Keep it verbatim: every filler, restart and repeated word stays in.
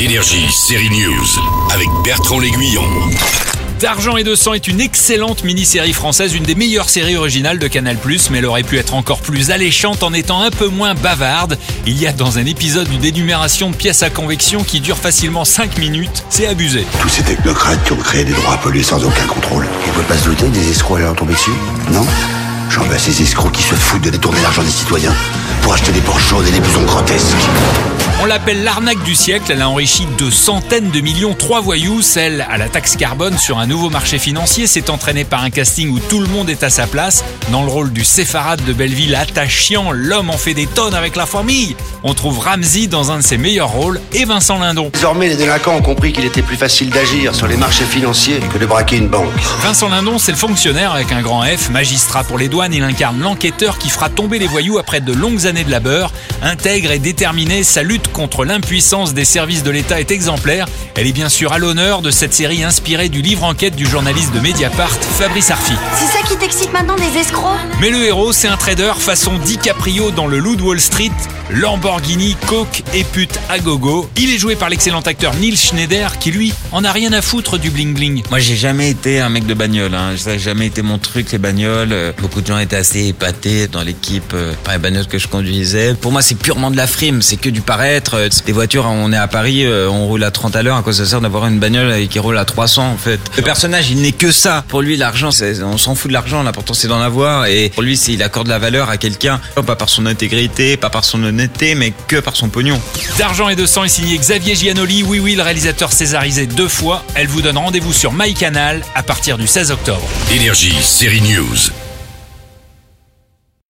Énergie, série News, avec Bertrand Léguillon. D'Argent et de Sang est une excellente mini-série française, une des meilleures séries originales de Canal+, mais elle aurait pu être encore plus alléchante en étant un peu moins bavarde. Il y a dans un épisode une énumération de pièces à convection qui dure facilement cinq minutes, c'est abusé. Tous ces technocrates qui ont créé des droits pollués sans aucun contrôle, ils ne peuvent pas se douter des escrocs à leur tomber dessus, non ? J'en veux à ces escrocs qui se foutent de détourner l'argent des citoyens pour acheter des poches chaudes et des blousons grotesques. On l'appelle l'arnaque du siècle, elle a enrichi de centaines de millions trois voyous, celle à la taxe carbone sur un nouveau marché financier s'est entraînée par un casting où tout le monde est à sa place. Dans le rôle du séfarade de Belleville attachant, l'homme en fait des tonnes avec la famille. On trouve Ramzy dans un de ses meilleurs rôles et Vincent Lindon. Désormais, les délinquants ont compris qu'il était plus facile d'agir sur les marchés financiers que de braquer une banque. Vincent Lindon, c'est le fonctionnaire avec un grand F, magistrat pour les douanes, il incarne l'enquêteur qui fera tomber les voyous après de longues années de labeur. Intègre et déterminé, sa lutte contre l'impuissance des services de l'État est exemplaire. Elle est bien sûr à l'honneur de cette série inspirée du livre enquête du journaliste de Mediapart, Fabrice Arfi. C'est ça qui t'excite maintenant, des escrocs ? Mais le héros, c'est un trader façon DiCaprio dans Le Loup de Wall Street, Lamborghini, coke et pute à gogo. Il est joué par l'excellent acteur Neil Schneider qui, lui, en a rien à foutre du bling bling. Moi, j'ai jamais été un mec de bagnole, hein. Ça n'a jamais été mon truc, les bagnoles. Beaucoup de gens étaient assez épatés dans l'équipe par les bagnoles que je conduisais. Pour moi, c'est purement de la frime, c'est que du paraître. Des voitures, on est à Paris, on roule à trente à l'heure, à quoi ça sert d'avoir une bagnole qui roule à trois cents en fait. Le personnage, il n'est que ça. Pour lui, l'argent, c'est, on s'en fout de l'argent, l'important c'est d'en avoir. Et pour lui, c'est, il accorde la valeur à quelqu'un, pas par son intégrité, pas par son honnêteté, mais que par son pognon. D'Argent et de Sang est signé Xavier Giannoli, oui oui, le réalisateur césarisé deux fois. Elle vous donne rendez-vous sur MyCanal à partir du seize octobre. Énergie, série News.